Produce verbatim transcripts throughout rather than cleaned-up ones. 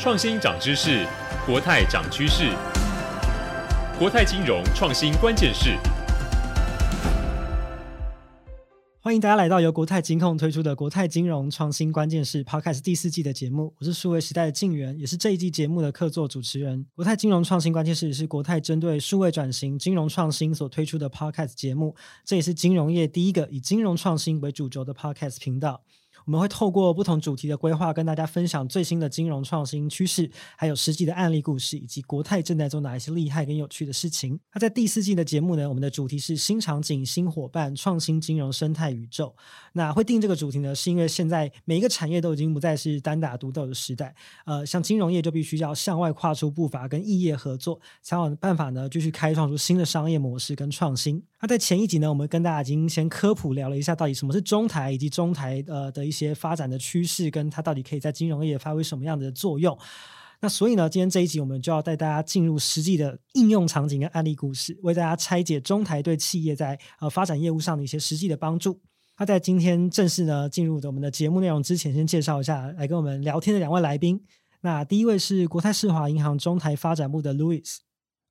创新涨知识，国泰涨趋势。国泰金融创新关键势。欢迎大家来到由国泰金控推出的国泰金融创新关键势 Podcast 第四季的节目，我是数位时代的靖元，也是这一季节目的客座主持人。国泰金融创新关键势是国泰针对数位转型、金融创新所推出的 Podcast 节目，这也是金融业第一个以金融创新为主轴的 Podcast 频道。我们会透过不同主题的规划，跟大家分享最新的金融创新趋势，还有实际的案例故事，以及国泰正在做哪一些厉害跟有趣的事情。那在第四季的节目呢，我们的主题是新场景、新伙伴、创新金融生态宇宙。那会定这个主题呢，是因为现在每一个产业都已经不再是单打独斗的时代，呃，像金融业就必须要向外跨出步伐，跟异业合作，才有办法呢继续开创出新的商业模式跟创新。那在前一集呢，我们跟大家已经先科普聊了一下到底什么是中台，以及中台、呃、的一些发展的趋势，跟它到底可以在金融业发挥什么样的作用。那所以呢，今天这一集我们就要带大家进入实际的应用场景跟案例故事，为大家拆解中台对企业在、呃、发展业务上的一些实际的帮助。那在今天正式呢进入我们的节目内容之前，先介绍一下来跟我们聊天的两位来宾。那第一位是国泰世华银行中台发展部的 Louis、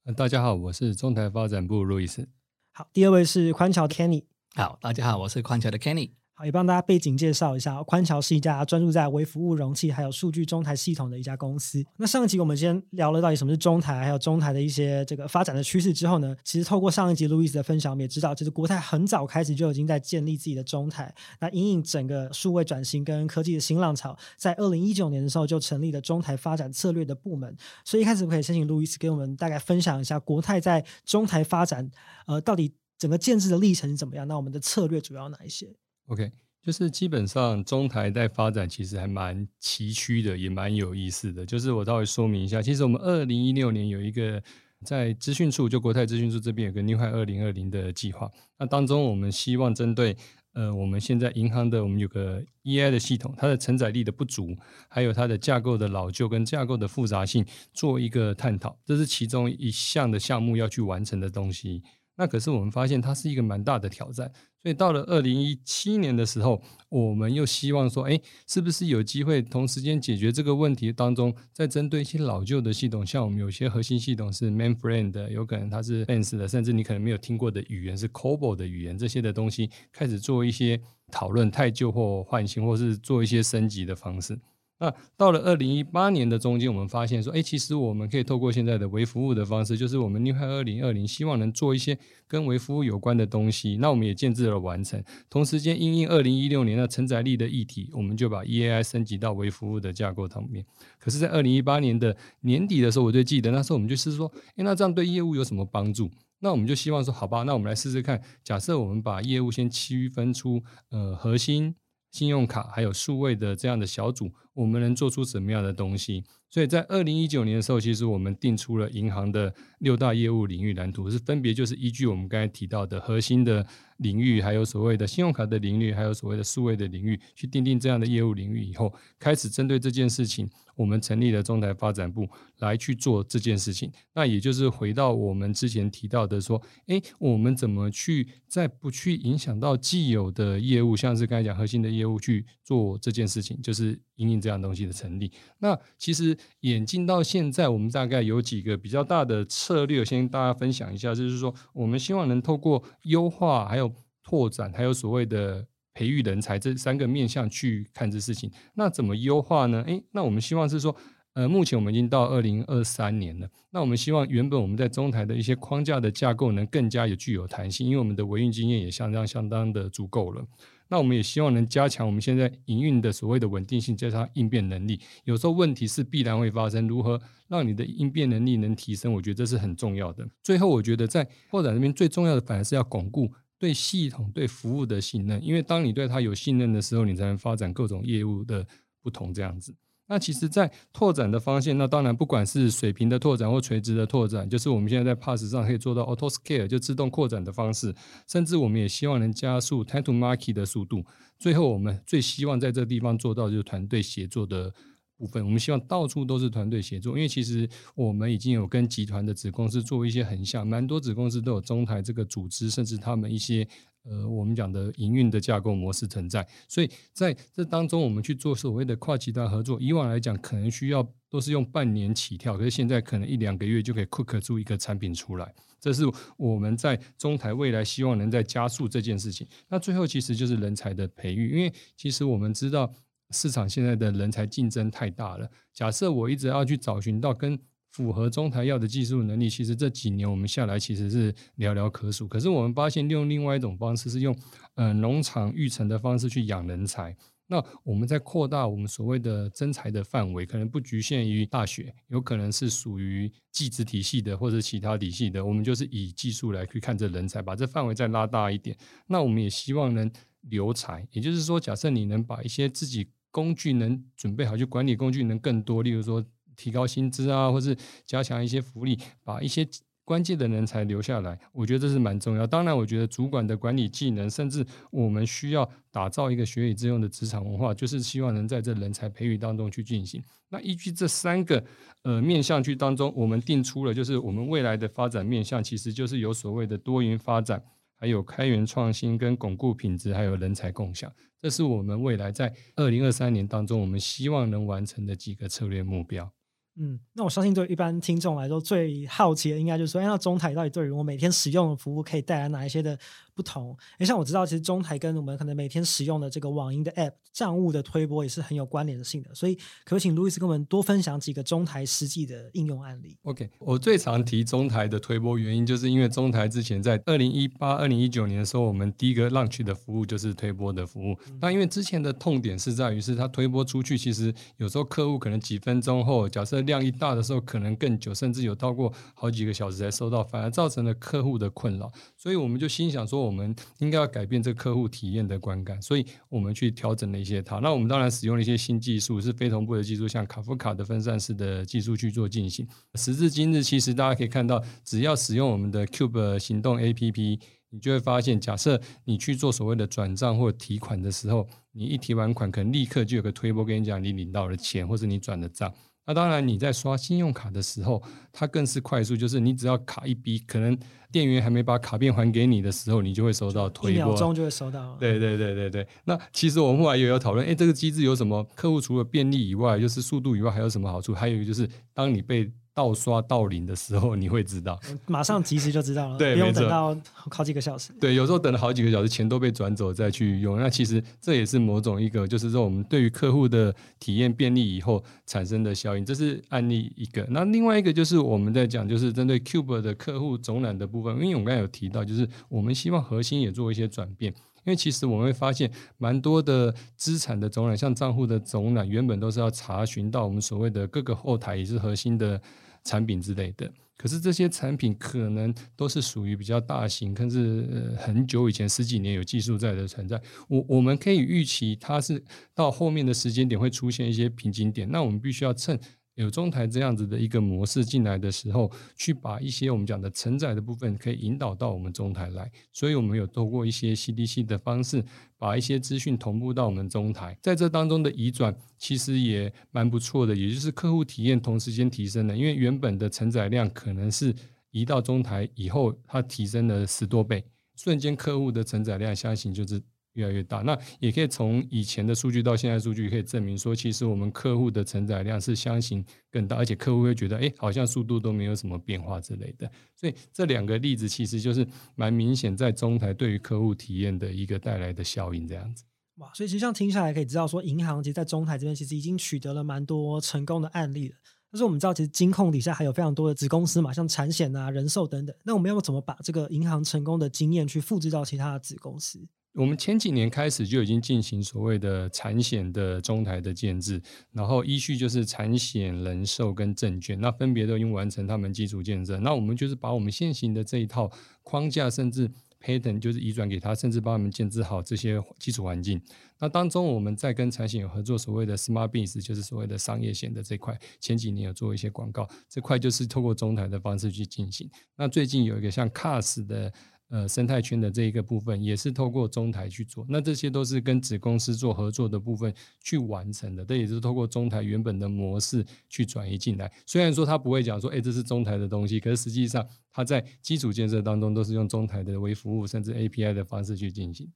呃、大家好，我是中台发展部 Louis。好，第二位是宽桥的 Kenny。 好，大家好，我是宽桥的 Kenny。 好，也帮大家背景介绍一下，宽桥是一家专注在微服务容器还有数据中台系统的一家公司。那上一集我们先聊了到底什么是中台，还有中台的一些这个发展的趋势之后呢，其实透过上一集 Louis 的分享，我们也知道就是国泰很早开始就已经在建立自己的中台。那因应整个数位转型跟科技的新浪潮，在二零一九年的时候就成立了中台发展策略的部门。所以一开始我可以先请 Louis 给我们大概分享一下国泰在中台发展呃，到底整个建制的历程是怎么样？那我们的策略主要哪一些 ？OK， 就是基本上中台在发展其实还蛮崎岖的，也蛮有意思的。就是我稍微说明一下，其实我们二零一六年有一个在资讯处，就国泰资讯处这边有个 New High 二零二零的计划。那当中我们希望针对呃我们现在银行的我们有个 E I 的系统，它的承载力的不足，还有它的架构的老旧跟架构的复杂性，做一个探讨。这是其中一项的项目要去完成的东西。那可是我们发现它是一个蛮大的挑战，所以到了二零一七年的时候，我们又希望说哎，是不是有机会同时间解决这个问题当中，再针对一些老旧的系统，像我们有些核心系统是 mainframe 的，有可能它是 Lens 的，甚至你可能没有听过的语言是 COBOL 的语言，这些的东西开始做一些讨论，汰旧或换新，或是做一些升级的方式。那到了二零一八年的中间，我们发现说哎，其实我们可以透过现在的微服务的方式，就是我们 New High 二零二零希望能做一些跟微服务有关的东西。那我们也建制了完成，同时间因应二零一六年的承载力的议题，我们就把 E A I 升级到微服务的架构旁边。可是在二零一八年的年底的时候，我就记得那时候我们就是说哎，那这样对业务有什么帮助？那我们就希望说好吧，那我们来试试看，假设我们把业务先区分出呃核心、信用卡还有数位的这样的小组，我们能做出什么样的东西？所以在二零一九年的时候，其实我们定出了银行的六大业务领域蓝图，是分别就是依据我们刚才提到的核心的领域，还有所谓的信用卡的领域，还有所谓的数位的领域，去定定这样的业务领域以后，开始针对这件事情，我们成立了中台发展部来去做这件事情。那也就是回到我们之前提到的说哎，我们怎么去在不去影响到既有的业务，像是刚才讲核心的业务去做这件事情，就是因应这样东西的成立。那其实演进到现在，我们大概有几个比较大的策略先跟大家分享一下，就是说我们希望能透过优化还有拓展还有所谓的培育人才这三个面向去看这事情。那怎么优化呢？诶，那我们希望是说呃，目前我们已经到二零二三年了，那我们希望原本我们在中台的一些框架的架构能更加也具有弹性，因为我们的维运经验也相当相当的足够了。那我们也希望能加强我们现在营运的所谓的稳定性，加上应变能力。有时候问题是必然会发生，如何让你的应变能力能提升，我觉得这是很重要的。最后我觉得在拓展这边最重要的反而是要巩固对系统、对服务的信任，因为当你对它有信任的时候，你才能发展各种业务的不同这样子。那其实在拓展的方向，那当然不管是水平的拓展或垂直的拓展，就是我们现在在 P A S S 上可以做到 Auto Scale， 就自动扩展的方式，甚至我们也希望能加速 Time to Market 的速度。最后我们最希望在这个地方做到就是团队协作的部分，我们希望到处都是团队协作，因为其实我们已经有跟集团的子公司做一些横向，蛮多子公司都有中台这个组织，甚至他们一些呃我们讲的营运的架构模式存在，所以在这当中我们去做所谓的跨集团合作，以往来讲可能需要都是用半年起跳，可是现在可能一两个月就可以 cook 出一个产品出来，这是我们在中台未来希望能在加速这件事情。那最后其实就是人才的培育，因为其实我们知道市场现在的人才竞争太大了，假设我一直要去找寻到跟符合中台要的技术能力，其实这几年我们下来其实是寥寥可数，可是我们发现用另外一种方式是用呃农场育成的方式去养人才，那我们在扩大我们所谓的征才的范围，可能不局限于大学，有可能是属于技职体系的或者其他体系的，我们就是以技术来去看这人才，把这范围再拉大一点。那我们也希望能留才，也就是说假设你能把一些自己工具能准备好，就管理工具能更多，例如说提高薪资啊，或是加强一些福利，把一些关键的人才留下来，我觉得这是蛮重要。当然我觉得主管的管理技能，甚至我们需要打造一个学以致用的职场文化，就是希望能在这人才培育当中去进行。那依据这三个呃面向去当中，我们定出了就是我们未来的发展面向，其实就是有所谓的多元发展，还有开源创新跟巩固品质，还有人才共享，这是我们未来在二零二三年当中我们希望能完成的几个策略目标。嗯，那我相信对一般听众来说最好奇的应该就是说，哎，那中台到底对于我每天使用的服务可以带来哪一些的不同？哎，像我知道其实中台跟我们可能每天使用的这个网银的 A P P 账务的推播也是很有关联性的，所以可不请 Louis 跟我们多分享几个中台实际的应用案例。 OK， 我最常提中台的推播原因就是因为中台之前在二零一八、二零一九年的时候，我们第一个 launch 的服务就是推播的服务，那、嗯、因为之前的痛点是在于是它推播出去，其实有时候客户可能几分钟后，假设量一大的时候可能更久，甚至有到过好几个小时才收到，反而造成了客户的困扰，所以我们就心想说我们应该要改变这客户体验的观感，所以我们去调整了一些它。那我们当然使用了一些新技术，是非同步的技术，像Kafka的分散式的技术去做进行。时至今日，其实大家可以看到，只要使用我们的 Cube 行动 A P P， 你就会发现，假设你去做所谓的转账或提款的时候，你一提完款可能立刻就有个推播跟你讲你领到了钱，或是你转了账。那当然你在刷信用卡的时候它更是快速，就是你只要卡一逼，可能店员还没把卡片还给你的时候，你就会收到推播，一秒钟就会收到。对对对对对。那其实我们后来也有讨论，哎，这个机制有什么客户除了便利以外，就是速度以外还有什么好处，还有就是当你被盗刷盗领的时候你会知道，马上及时就知道了。对，不用等到好几个小时。对，有时候等了好几个小时钱都被转走再去用，那其实这也是某种一个就是说我们对于客户的体验便利以后产生的效应，这是案例一个。那另外一个就是我们在讲就是针对 Cube 的客户总览的部分，因为我刚才有提到就是我们希望核心也做一些转变，因为其实我们会发现蛮多的资产的总览，像账户的总览原本都是要查询到我们所谓的各个后台也是核心的产品之类的，可是这些产品可能都是属于比较大型，甚至、呃、很久以前十几年有技术在的存在，我我们可以预期它是到后面的时间点会出现一些瓶颈点，那我们必须要趁有中台这样子的一个模式进来的时候，去把一些我们讲的承载的部分可以引导到我们中台来，所以我们有透过一些 C D C 的方式把一些资讯同步到我们中台，在这当中的移转其实也蛮不错的，也就是客户体验同时间提升了，因为原本的承载量可能是移到中台以后它提升了十多倍，瞬间客户的承载量相信就是越来越大，那也可以从以前的数据到现在数据可以证明说，其实我们客户的承载量是相形更大，而且客户会觉得哎，好像速度都没有什么变化之类的，所以这两个例子其实就是蛮明显在中台对于客户体验的一个带来的效应这样子。哇，所以其实像听下来可以知道说，银行其实在中台这边其实已经取得了蛮多成功的案例了，但是我们知道其实金控底下还有非常多的子公司嘛，像产险啊、人寿等等，那我们要怎么把这个银行成功的经验去复制到其他的子公司？我们前几年开始就已经进行所谓的产险的中台的建制，然后依序就是产险、人寿跟证券，那分别都已经完成他们基础建设，那我们就是把我们现行的这一套框架甚至 pattern 就是移转给他，甚至帮他们建制好这些基础环境。那当中我们在跟产险有合作所谓的 SmartBeans， 就是所谓的商业险的这块，前几年有做一些广告，这块就是透过中台的方式去进行。那最近有一个像C A S的呃生态圈的这一个部分也是透过中台去做，那这些都是跟子公司做合作的部分去完成的，这也是透过中台原本的模式去转移进来。虽然说他不会讲说哎、欸，这是中台的东西，可是实际上他在基础建设当中都是用中台的微服务甚至 A P I 的方式去进行。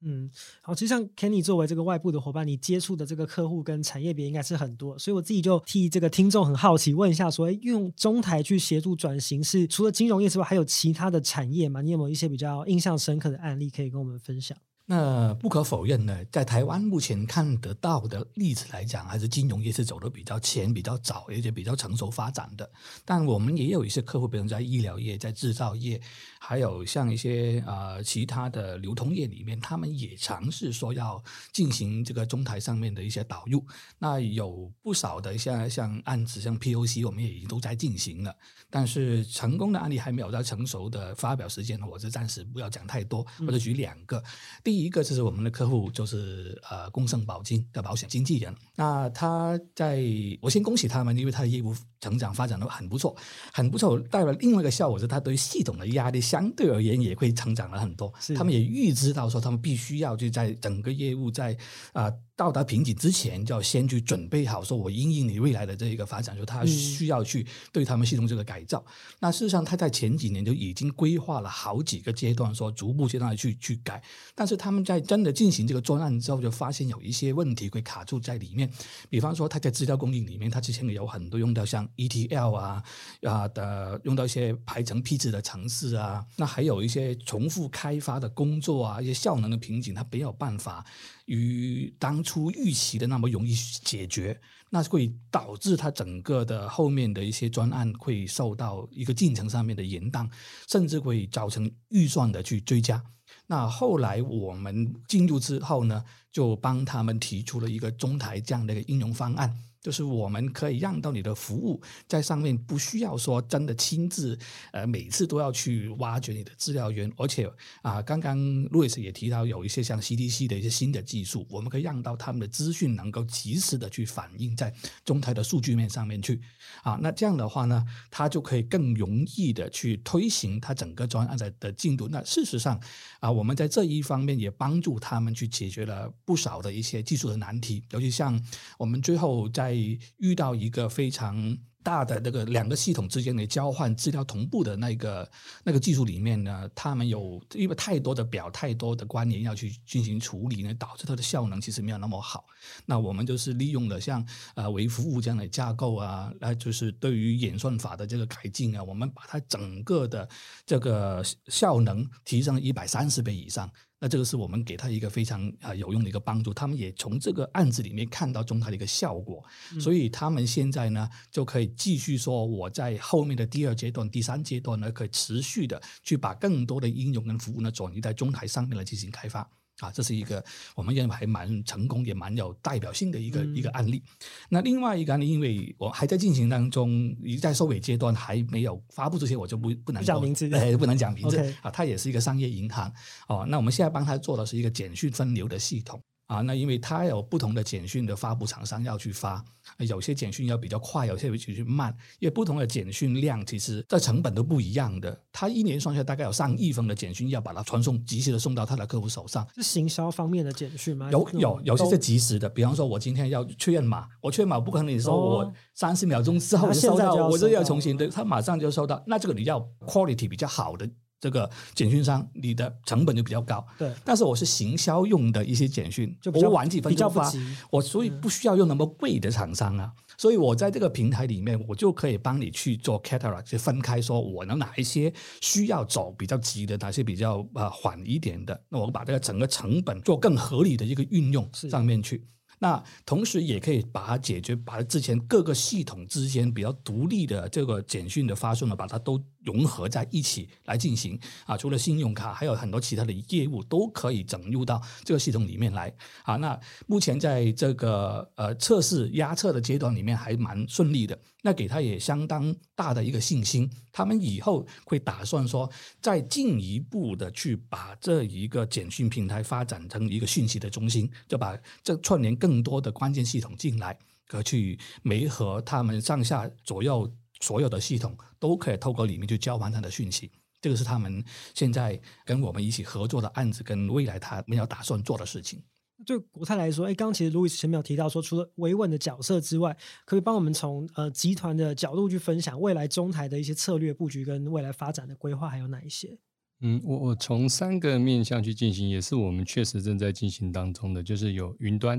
嗯，好，其实像 Kenny 作为这个外部的伙伴，你接触的这个客户跟产业别应该是很多，所以我自己就替这个听众很好奇问一下说，用中台去协助转型是除了金融业之外还有其他的产业吗？你有没有一些比较印象深刻的案例可以跟我们分享？那不可否认呢，在台湾目前看得到的例子来讲，还是金融业是走得比较前比较早而且比较成熟发展的，但我们也有一些客户，比如在医疗业在制造业还有像一些、呃、其他的流通业里面，他们也尝试说要进行这个中台上面的一些导入，那有不少的像像案子像 P O C 我们也已经都在进行了，但是成功的案例还没有到成熟的发表时间，我就暂时不要讲太多，我就举两个、嗯、第一第一个就是我们的客户就是呃工盛保经的保险经纪人，那他在我先恭喜他们，因为他的业务成长发展的很不错很不错，带来另外一个效果是他对系统的压力相对而言也会成长了很多，他们也预知到说他们必须要去在整个业务在呃到达瓶颈之前就要先去准备好说我因应你未来的这个发展，就他需要去对他们系统这个改造、嗯、那事实上他在前几年就已经规划了好几个阶段说逐步阶段去去改，但是他们在真的进行这个专案之后就发现有一些问题会卡住在里面，比方说他在资料供应里面他之前有很多用到像 E T L 啊啊的用到一些排程批次的程式啊，那还有一些重复开发的工作啊，一些效能的瓶颈他没有办法与当初预期的那么容易解决，那会导致它整个的后面的一些专案会受到一个进程上面的延宕，甚至会造成预算的去追加。那后来我们进入之后呢，就帮他们提出了一个中台这样的一个应用方案，就是我们可以让到你的服务在上面不需要说真的亲自、呃、每次都要去挖掘你的资料源，而且、呃、刚刚 Louis 也提到有一些像 C D C 的一些新的技术，我们可以让到他们的资讯能够及时的去反映在中台的数据面上面去、啊、那这样的话呢，他就可以更容易的去推行他整个专案的进度。那事实上、呃、我们在这一方面也帮助他们去解决了不少的一些技术的难题，尤其像我们最后在遇到一个非常大的那个两个系统之间的交换资料同步的那个那个技术里面呢，他们有因为太多的表太多的关联要去进行处理呢，导致它的效能其实没有那么好，那我们就是利用了像呃微服务这样的架构啊，那就是对于演算法的这个改进啊，我们把它整个的这个效能提升一百三十倍以上，那这个是我们给他一个非常、呃、有用的一个帮助，他们也从这个案子里面看到中台的一个效果、嗯、所以他们现在呢就可以继续说我在后面的第二阶段第三阶段呢可以持续的去把更多的应用跟服务呢转移在中台上面来进行开发啊，这是一个我们认为还蛮成功也蛮有代表性的一个、嗯、一个案例。那另外一个案例因为我还在进行当中，在收尾阶段还没有发布这些，我就不不能讲名字、哎、不能讲名字、okay. 啊、它也是一个商业银行、哦、那我们现在帮它做的是一个简讯分流的系统啊，那因为它有不同的简讯的发布厂商要去发，有些简讯要比较快，有些简讯慢，因为不同的简讯量其实这成本都不一样的，它一年算下大概有上亿封的简讯要把它传送及时的送到它的客户手上。是行销方面的简讯吗？有有有些是及时的，比方说我今天要确认码，我确认码不可能你说我三十秒钟之后就收到，我就要重新的，它马上就收到，那这个你要 quality 比较好的这个简讯商你的成本就比较高，对，但是我是行销用的一些简讯就我晚几分钟发，我所以不需要用那么贵的厂商啊、嗯、所以我在这个平台里面我就可以帮你去做 catalog 去分开，说我能哪一些需要走比较急的，哪些比较、呃、缓一点的，那我把这个整个成本做更合理的一个运用上面去，那同时也可以把它解决，把之前各个系统之间比较独立的这个简讯的发送呢，把它都融合在一起来进行啊。除了信用卡，还有很多其他的业务都可以整入到这个系统里面来啊。那目前在这个呃测试压测的阶段里面还蛮顺利的，那给他也相当大的一个信心，他们以后会打算说再进一步的去把这一个简讯平台发展成一个讯息的中心，就把这串联更多的关键系统进来，可去媒合他们上下左右所有的系统都可以透过里面去交换它的讯息这个是他们现在跟我们一起合作的案子跟未来他们要打算做的事情。对国泰来说，哎，刚刚其实 Louis 前面有提到说，除了维稳的角色之外，可以帮我们从呃集团的角度去分享未来中台的一些策略布局跟未来发展的规划还有哪一些？嗯，我我从三个面向去进行，也是我们确实正在进行当中的，就是有云端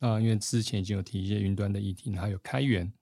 啊、呃，因为之前已经有提一些云端的议题，还有开源。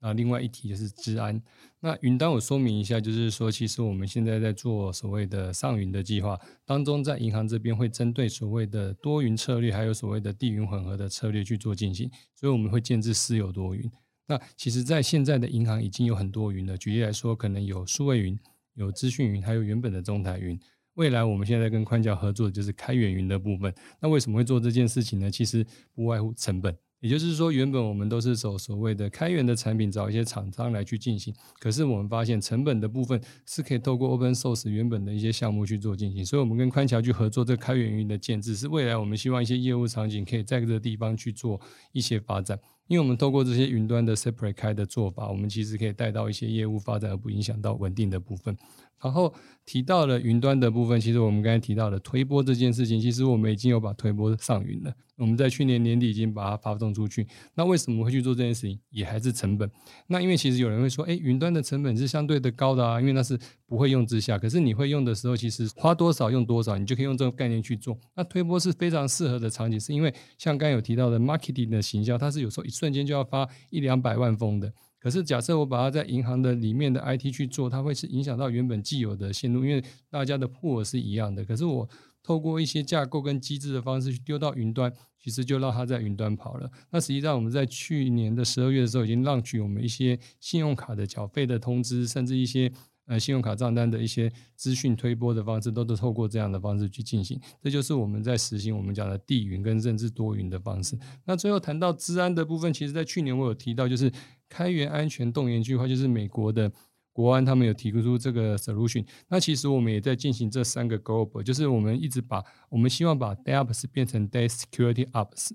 啊，另外一题就是治安。那云端我说明一下，就是说其实我们现在在做所谓的上云的计划当中，在银行这边会针对所谓的多云策略还有所谓的地云混合的策略去做进行，所以我们会建置私有多云。那其实在现在的银行已经有很多云了，举例来说可能有数位云，有资讯云，还有原本的中台云。未来我们现在跟宽教合作的就是开源云的部分。那为什么会做这件事情呢？其实不外乎成本，也就是说原本我们都是走所谓的开源的产品，找一些厂商来去进行，可是我们发现成本的部分是可以透过 open source 原本的一些项目去做进行，所以我们跟宽桥去合作这开源云的建置，是未来我们希望一些业务场景可以在这个地方去做一些发展。因为我们透过这些云端的 separate 开的做法，我们其实可以带到一些业务发展而不影响到稳定的部分。然后提到了云端的部分，其实我们刚才提到的推播这件事情，其实我们已经有把推播上云了，我们在去年年底已经把它发动出去。那为什么会去做这件事情？也还是成本。那因为其实有人会说，诶，云端的成本是相对的高的啊，因为那是不会用之下，可是你会用的时候，其实花多少用多少，你就可以用这个概念去做。那推播是非常适合的场景，是因为像刚才有提到的 marketing 的行销，它是有时候一瞬间就要发一两百万封的，可是假设我把它在银行的里面的 I T 去做，它会是影响到原本既有的线路，因为大家的pool是一样的，可是我透过一些架构跟机制的方式去丢到云端，其实就让它在云端跑了。那实际上我们在去年的十二月的时候已经浪取我们一些信用卡的缴费的通知，甚至一些呃，信用卡账单的一些资讯推播的方式，都是透过这样的方式去进行。这就是我们在实行我们讲的地云跟甚至多云的方式。那最后谈到治安的部分，其实在去年我有提到，就是开源安全动员计划，就是美国的国安他们有提出这个 solution。 那其实我们也在进行这三个 global， 就是我们一直把我们希望把 DevOps 变成 Dev Security Ops，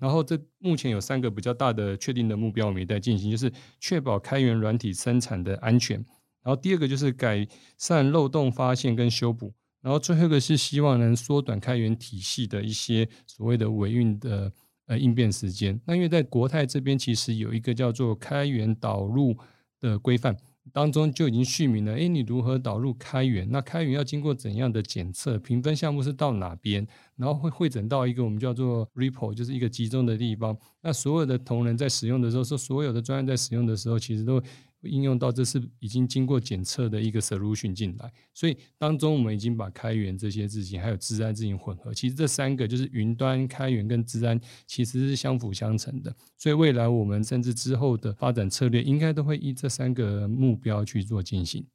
然后这目前有三个比较大的确定的目标，我们也在进行，就是确保开源软体生产的安全，然后第二个就是改善漏洞发现跟修补，然后最后一个是希望能缩短开源体系的一些所谓的维运的、呃、应变时间。那因为在国泰这边其实有一个叫做开源导入的规范，当中就已经续明了，诶，你如何导入开源，那开源要经过怎样的检测，评分项目是到哪边，然后会汇整到一个我们叫做 repo， 就是一个集中的地方。那所有的同仁在使用的时候，说所有的专案在使用的时候，其实都应用到这是已经经过检测的一个 solution 进来。所以当中我们已经把开源这些事情还有治安事情混合，其实这三个就是云端、开源跟治安其实是相辅相成的，所以未来我们甚至之后的发展策略应该都会依这三个目标去做进行。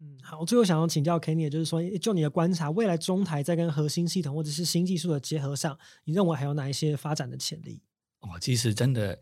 嗯，好，最后想要请教 Kenny， 就是说就你的观察，未来中台在跟核心系统或者是新技术的结合上，你认为还有哪一些发展的潜力？哦，其实真的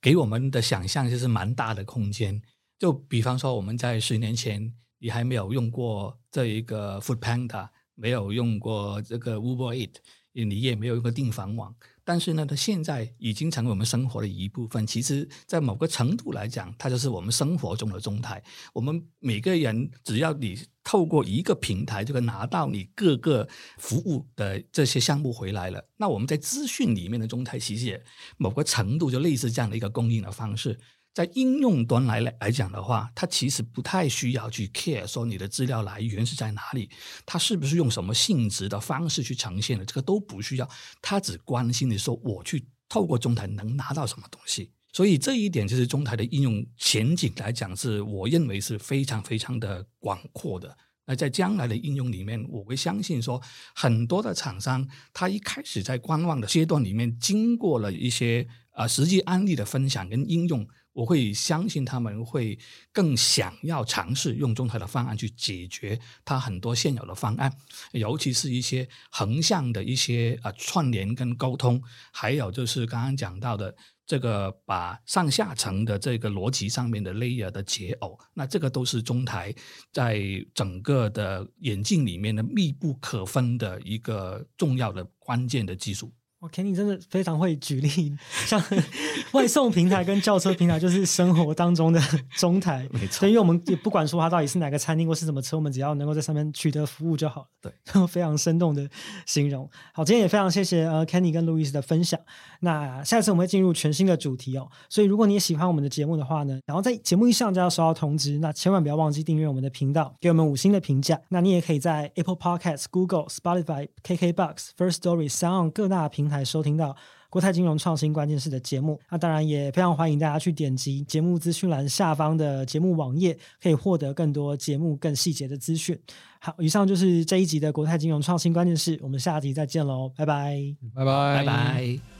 给我们的想象就是蛮大的空间。就比方说我们在十年前你还没有用过这一个 Foodpanda， 没有用过这个 Uber Eats， 你也没有用过订房网，但是呢它现在已经成为我们生活的一部分。其实在某个程度来讲，它就是我们生活中的中台。我们每个人只要你透过一个平台就可以拿到你各个服务的这些项目回来了，那我们在资讯里面的中台其实也某个程度就类似这样的一个供应的方式。在应用端 来, 来讲的话，它其实不太需要去 care 说你的资料来源是在哪里，它是不是用什么性质的方式去呈现的，这个都不需要，它只关心你说我去透过中台能拿到什么东西。所以这一点就是中台的应用前景来讲，是我认为是非常非常的广阔的。那在将来的应用里面，我会相信说很多的厂商他一开始在观望的阶段里面，经过了一些、呃、实际案例的分享跟应用，我会相信他们会更想要尝试用中台的方案去解决他很多现有的方案，尤其是一些横向的一些、呃、串联跟沟通，还有就是刚刚讲到的这个把上下层的这个逻辑上面的 layer 的解耦，那这个都是中台在整个的演进里面的密不可分的一个重要的关键的技术。哇 Kenny 真的非常会举例，像外送平台跟叫车平台就是生活当中的中台，没错。所以我们也不管说它到底是哪个餐厅或是什么车，我们只要能够在上面取得服务就好了。对，非常生动的形容。好，今天也非常谢谢、呃、Kenny 跟 Louis 的分享。那下次我们会进入全新的主题哦。所以如果你也喜欢我们的节目的话呢，然后在节目一上就要收到通知，那千万不要忘记订阅我们的频道，给我们五星的评价。那你也可以在 Apple Podcasts、Google、Spotify、KKBox、First Story、Sound 各大平台台收听到国泰金融创新关键字的节目。那当然也非常欢迎大家去点击节目资讯栏下方的节目网页，可以获得更多节目更细节的资讯。好，以上就是这一集的国泰金融创新关键字，我们下集再见喽，拜拜拜拜拜拜。